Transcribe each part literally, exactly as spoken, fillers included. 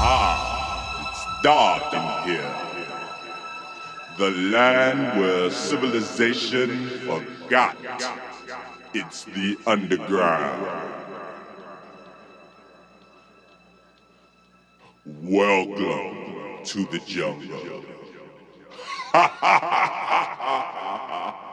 Ah, it's dark in here. The land where civilization forgot. It's the underground. Welcome to the jungle. Ha ha ha ha ha!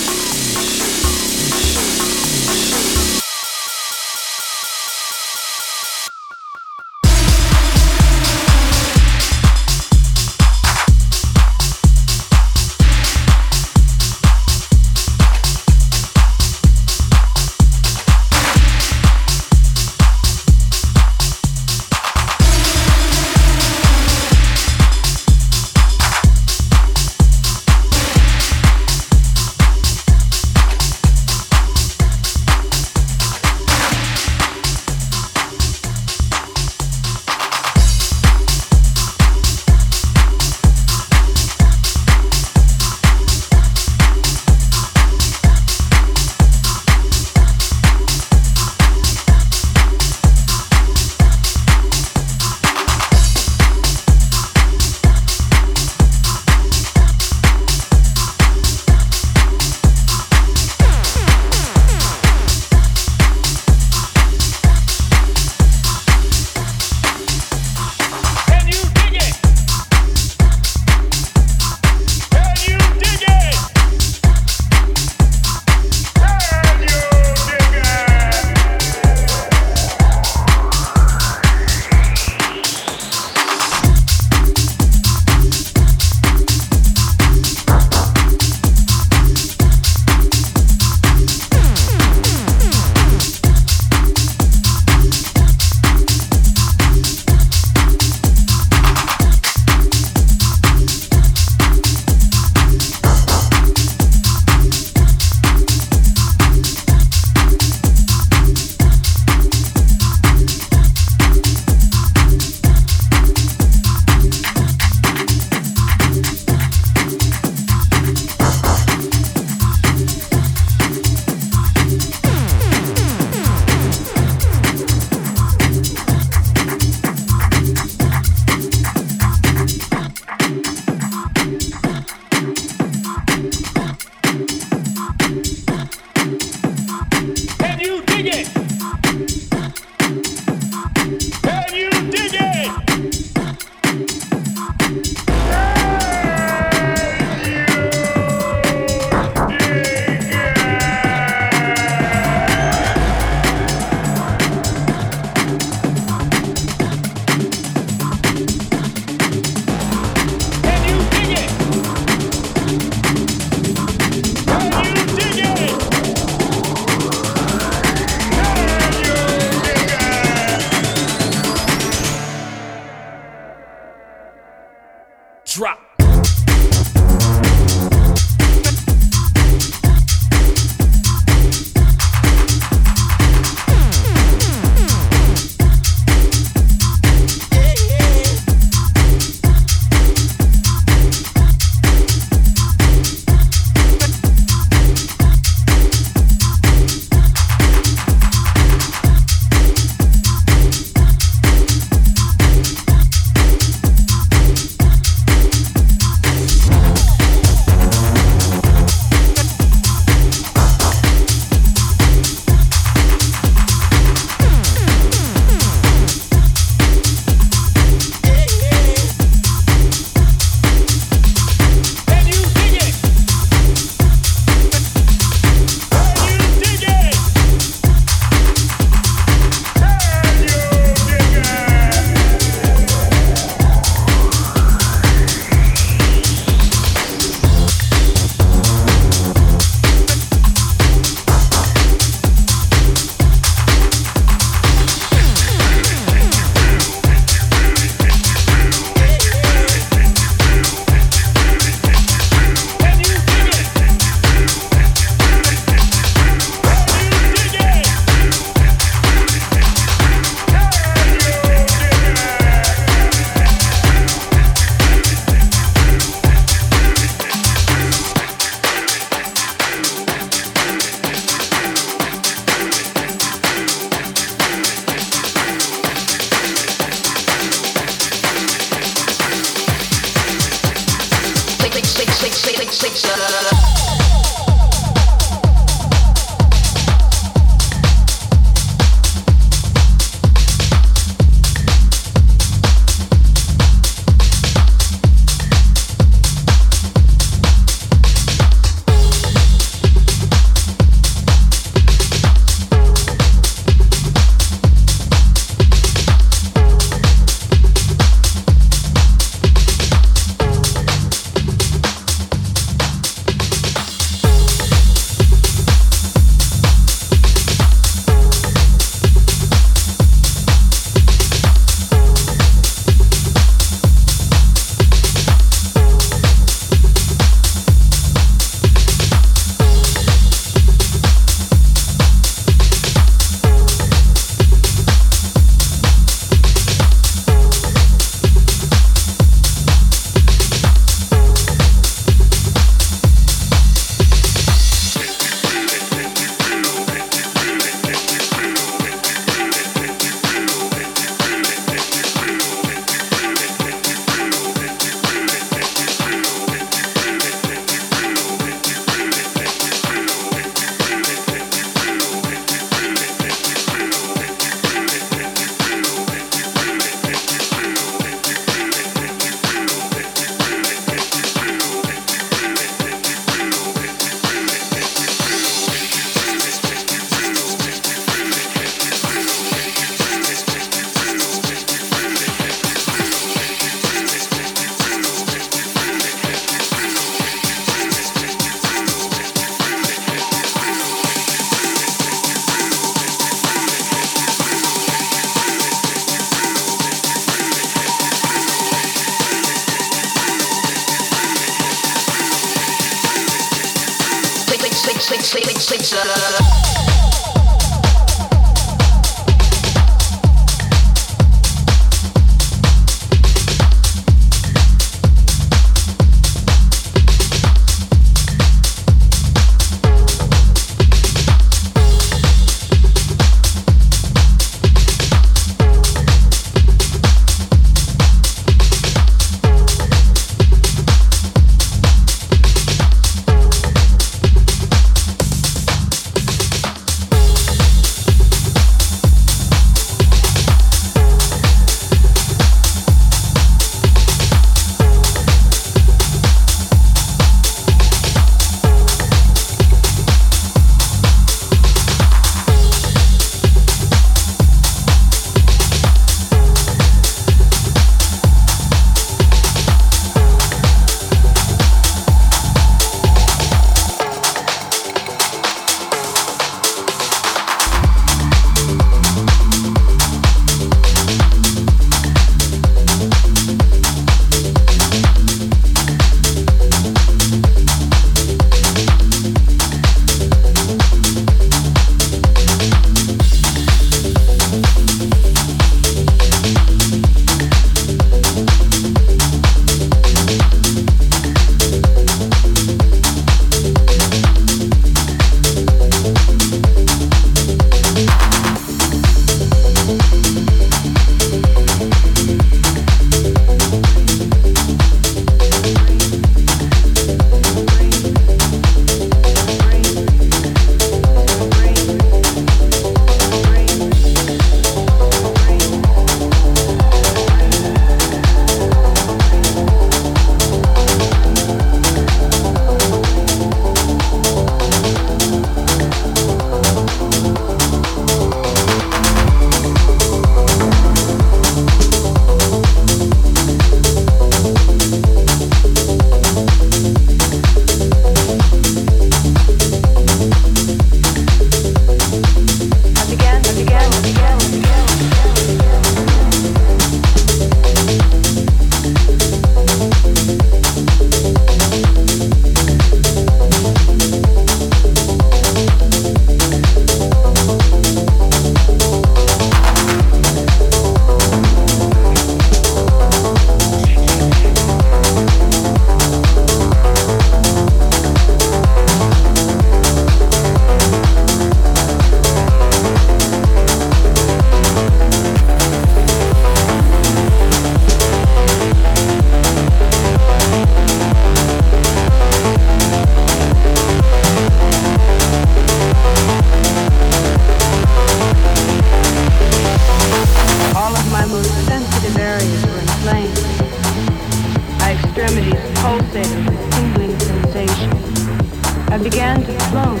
I began to float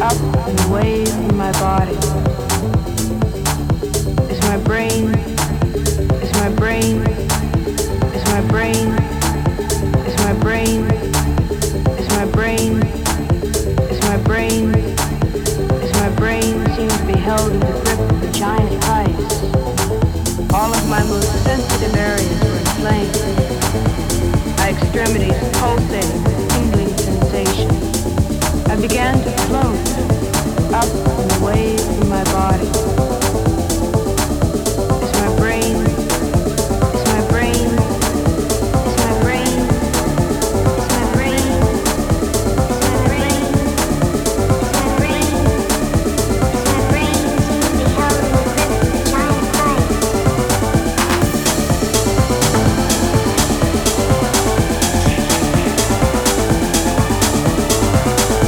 up and away from my body. Is my brain, is my brain, is my brain, is my brain, is my brain, is my brain, is my brain seems to be held in the grip of a giant ice. All of my most sensitive areas were inflamed. My extremities pulsated with tingling sensation. I began to float up and away from my body. It's my brain. It's my brain. It's my brain. It's my brain. It's my brain. It's my brain. It's my brain. Seems to be held in the grip of a giant ice.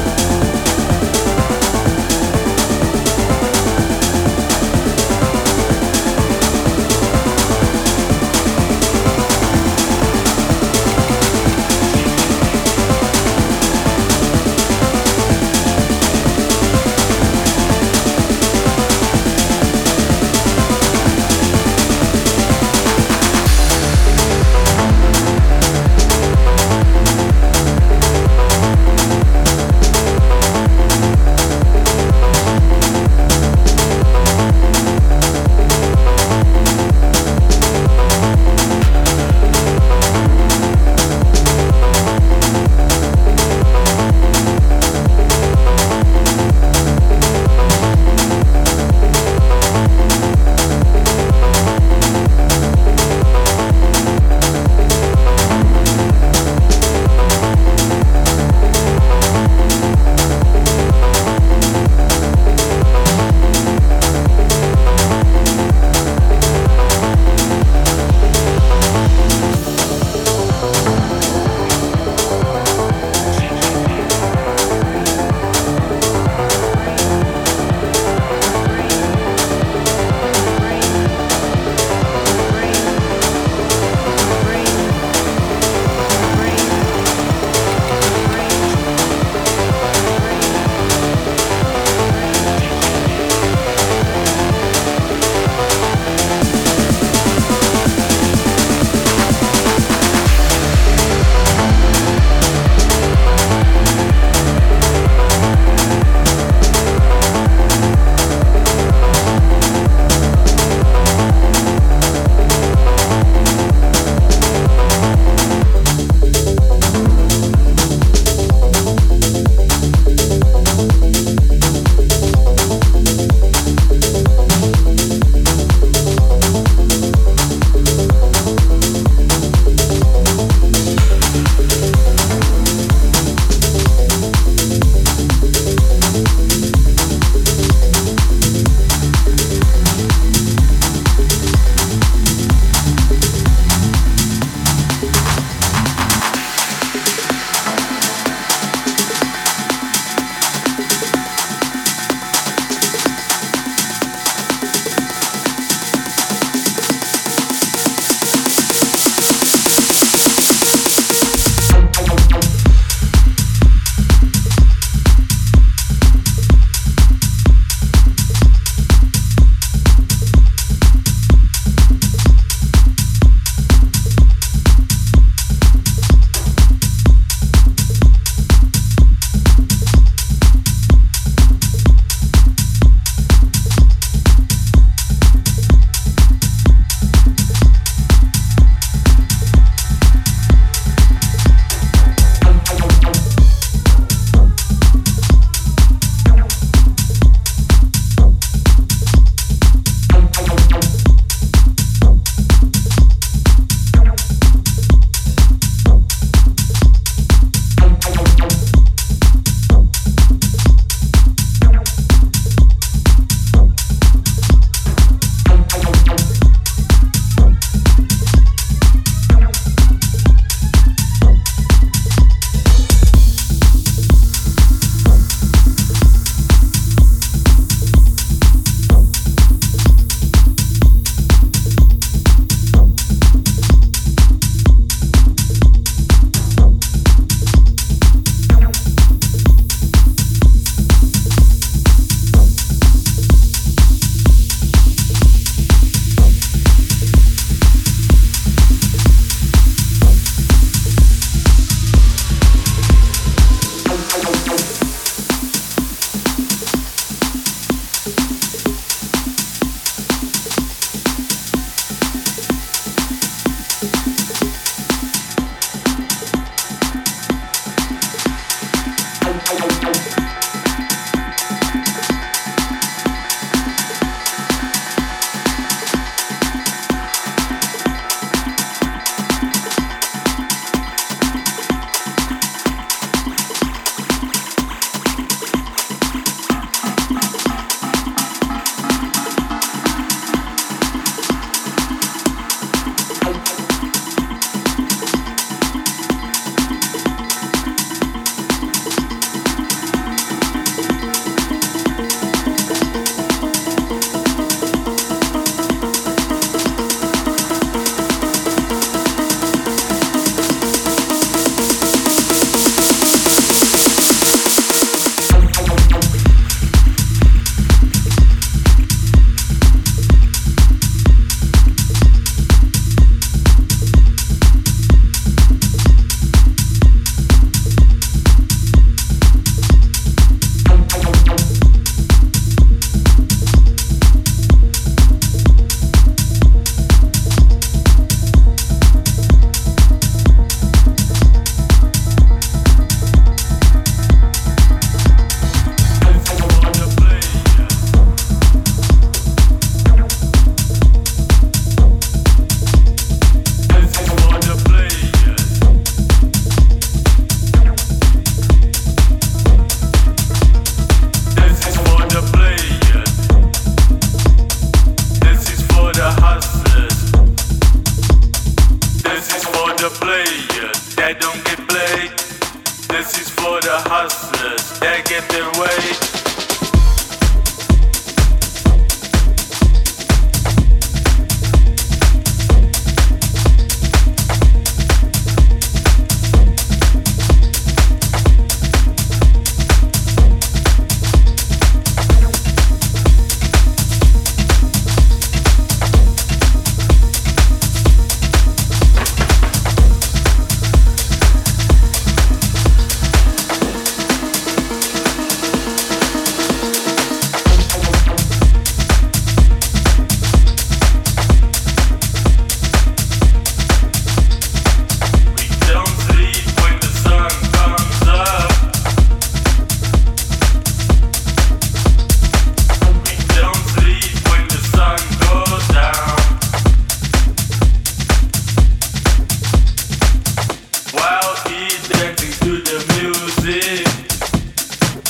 This is for the hustlers that get their way.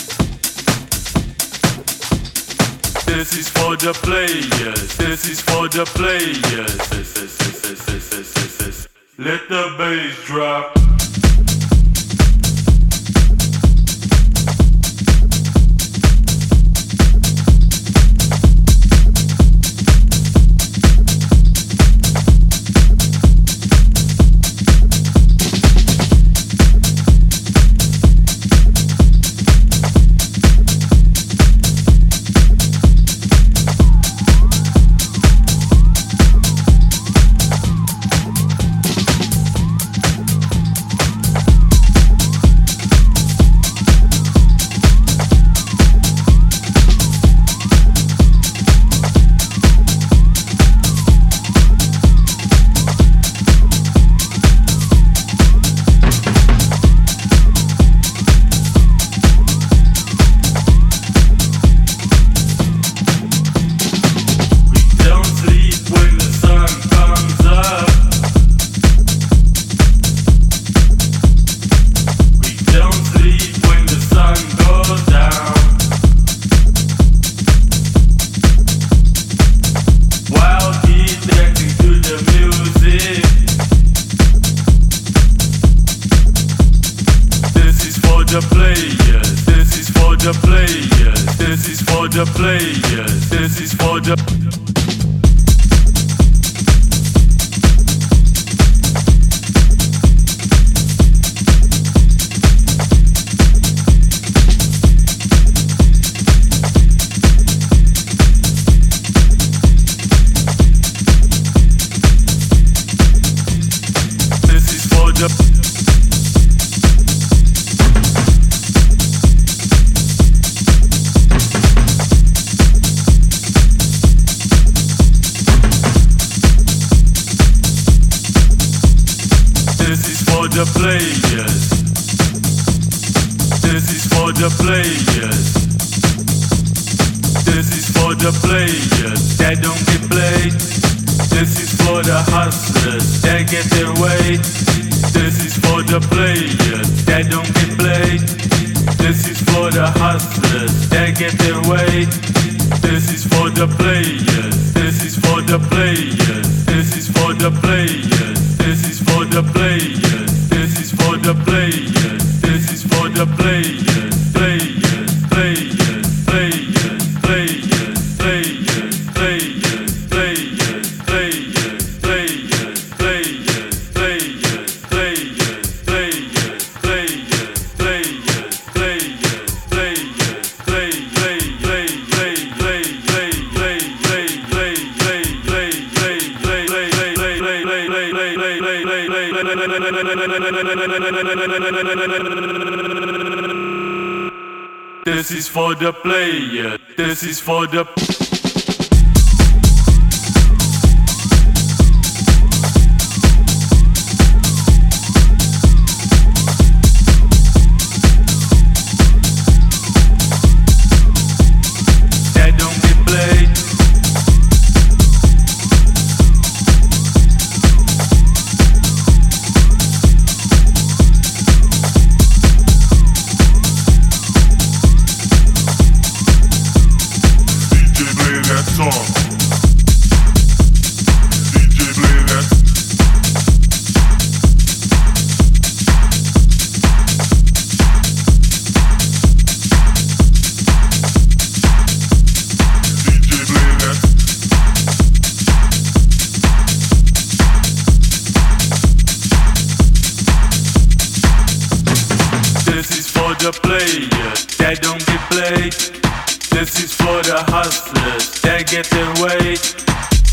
This is for the players, this is for the players. This, this, this, this, this, this, this, this. Let the bass drop. The players, this is for the players, this is for the players, this is for the players. This is for the players. This is for the players that don't get played. This is for the hustlers that get their way. This is for the players that don't get played. This is for the hustlers that get their way. This is for the players. This is for the players. This is for the players. This is for the players. For the players, this is for the players, players, players, players, players, players, players, players, players, players, players, players, players, players, players, players, players, players, players, this is for the player. This is for the that don't get played. This is for the players that don't get played. This is for the hustlers that get their way.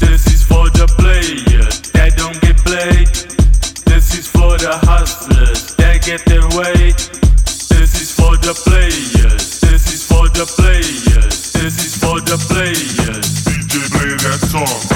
This is for the players that don't get played. This is for the hustlers that get their way. This is for the players. This is for the players. This is for the players. D J play that song.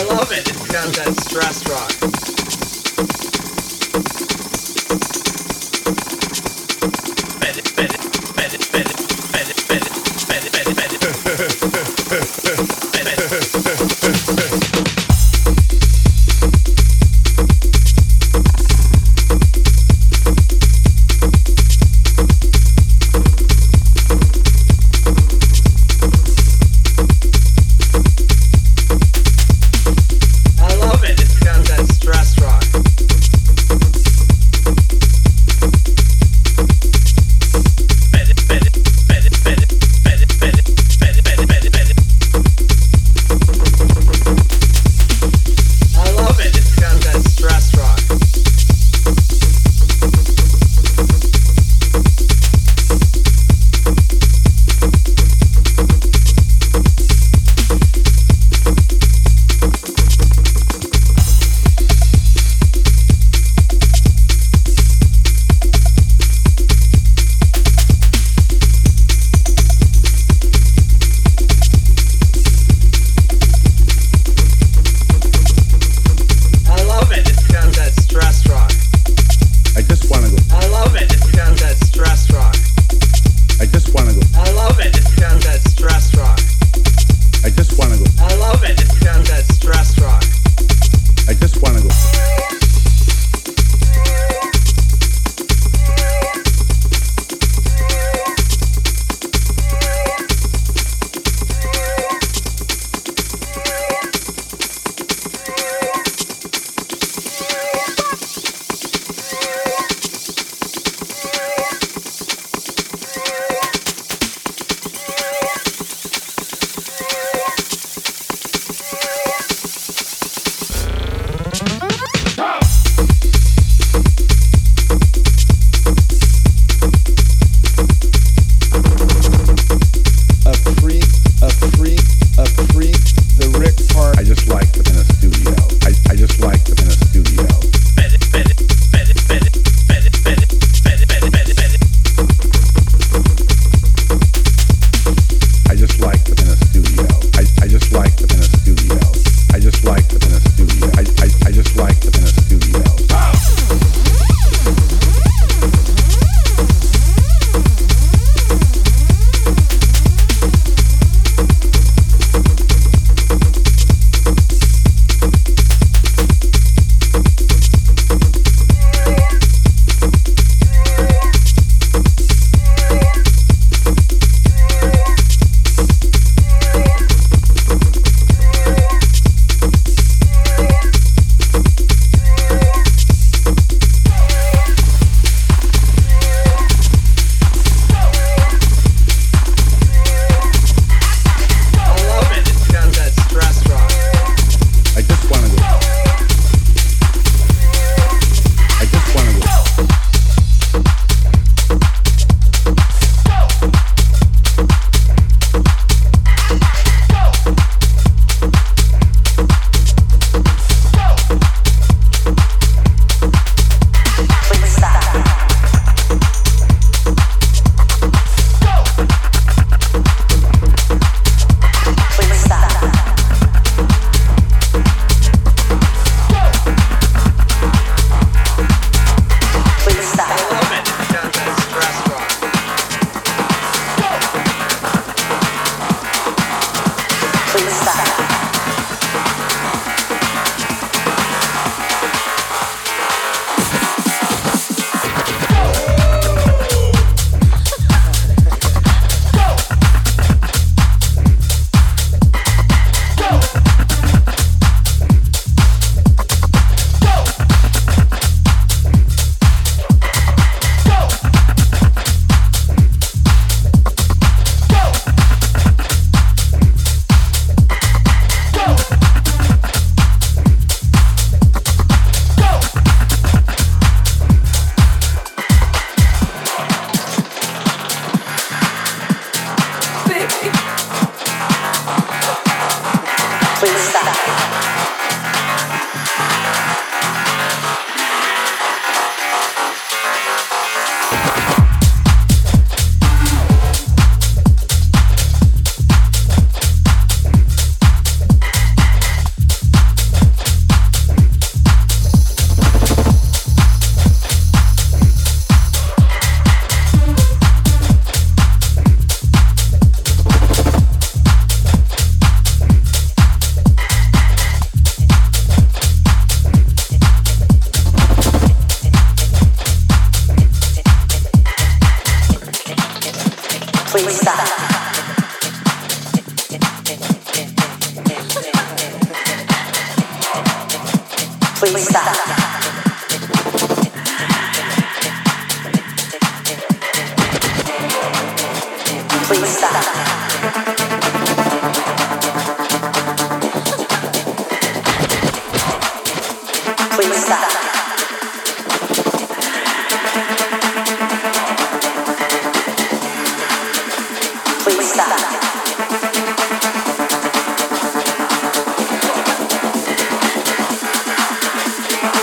I love it. It's got that stress rock.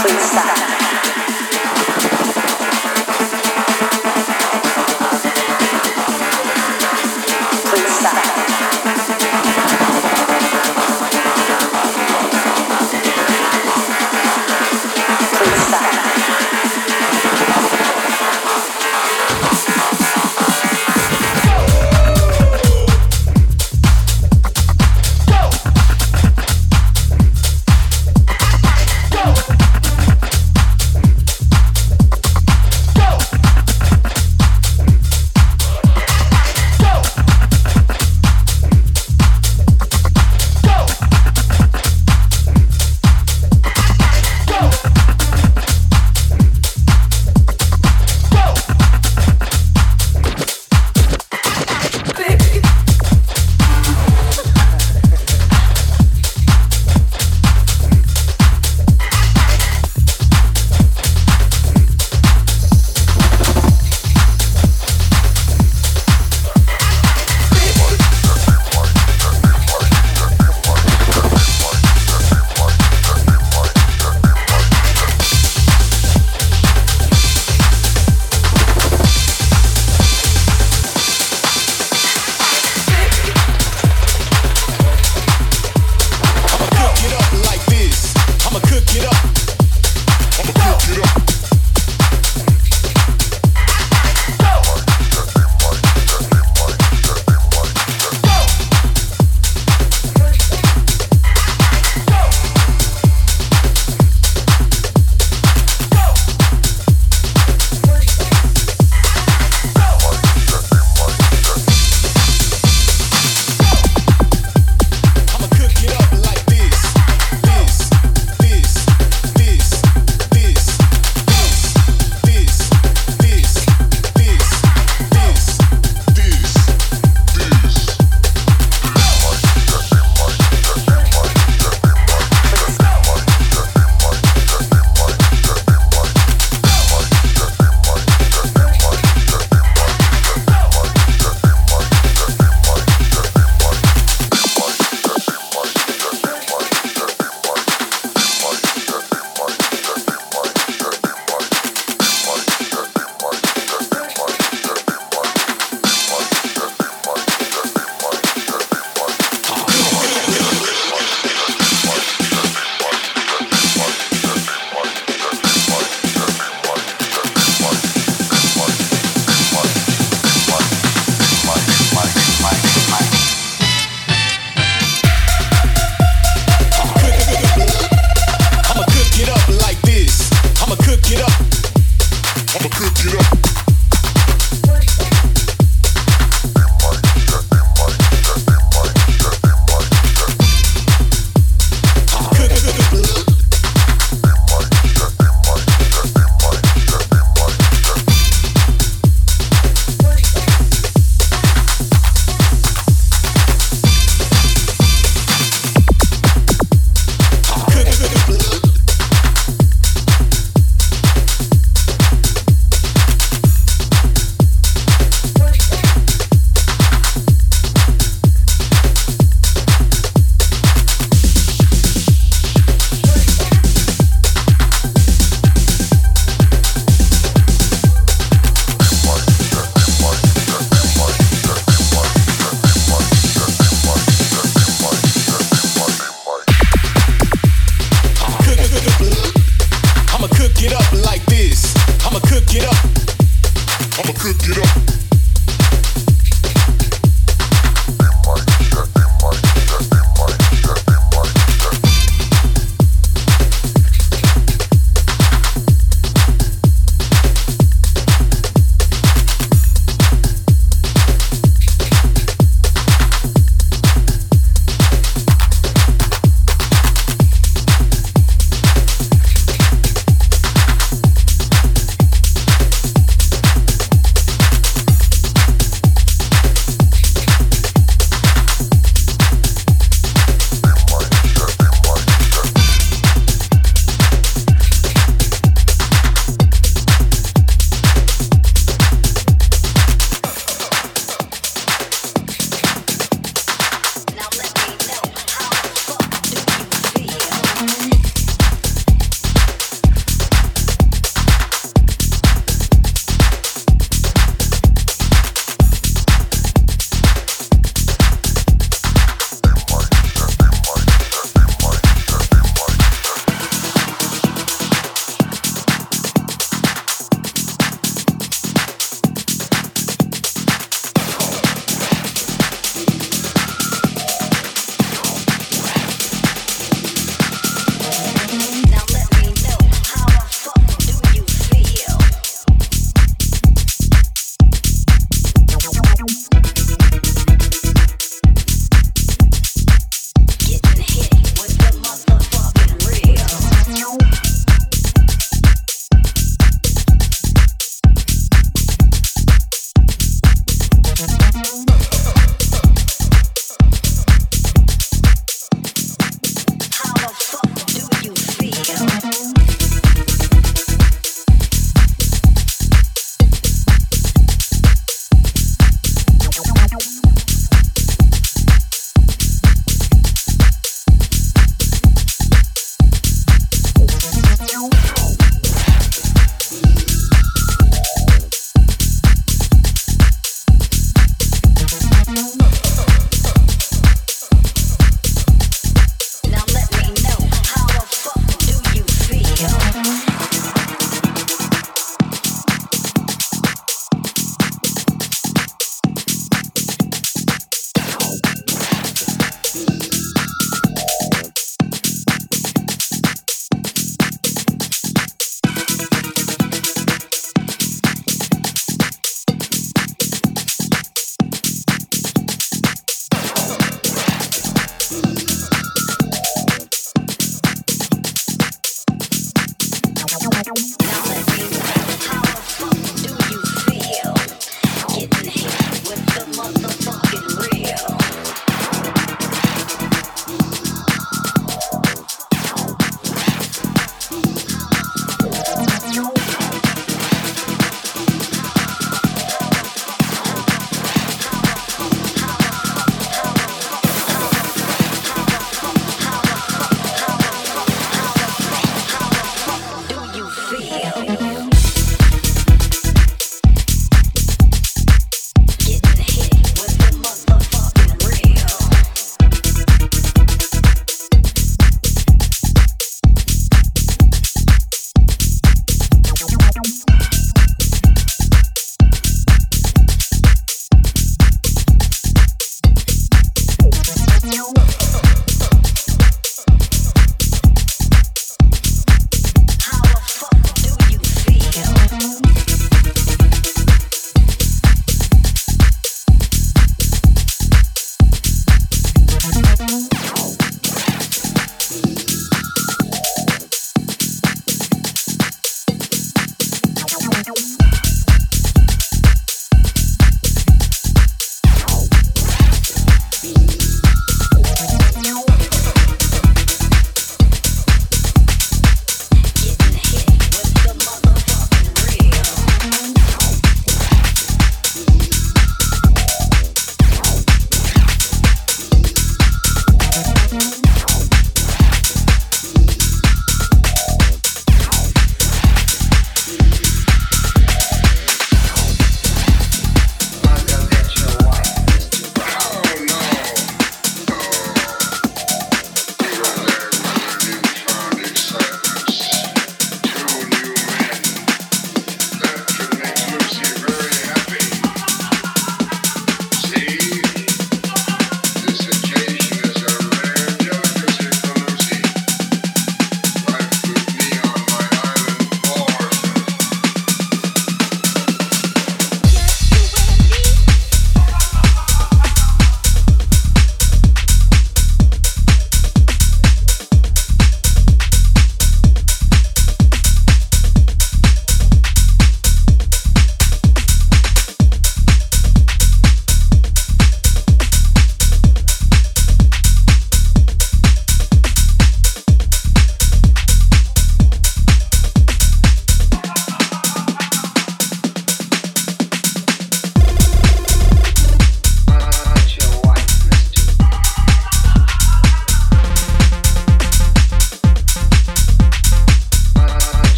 Stop.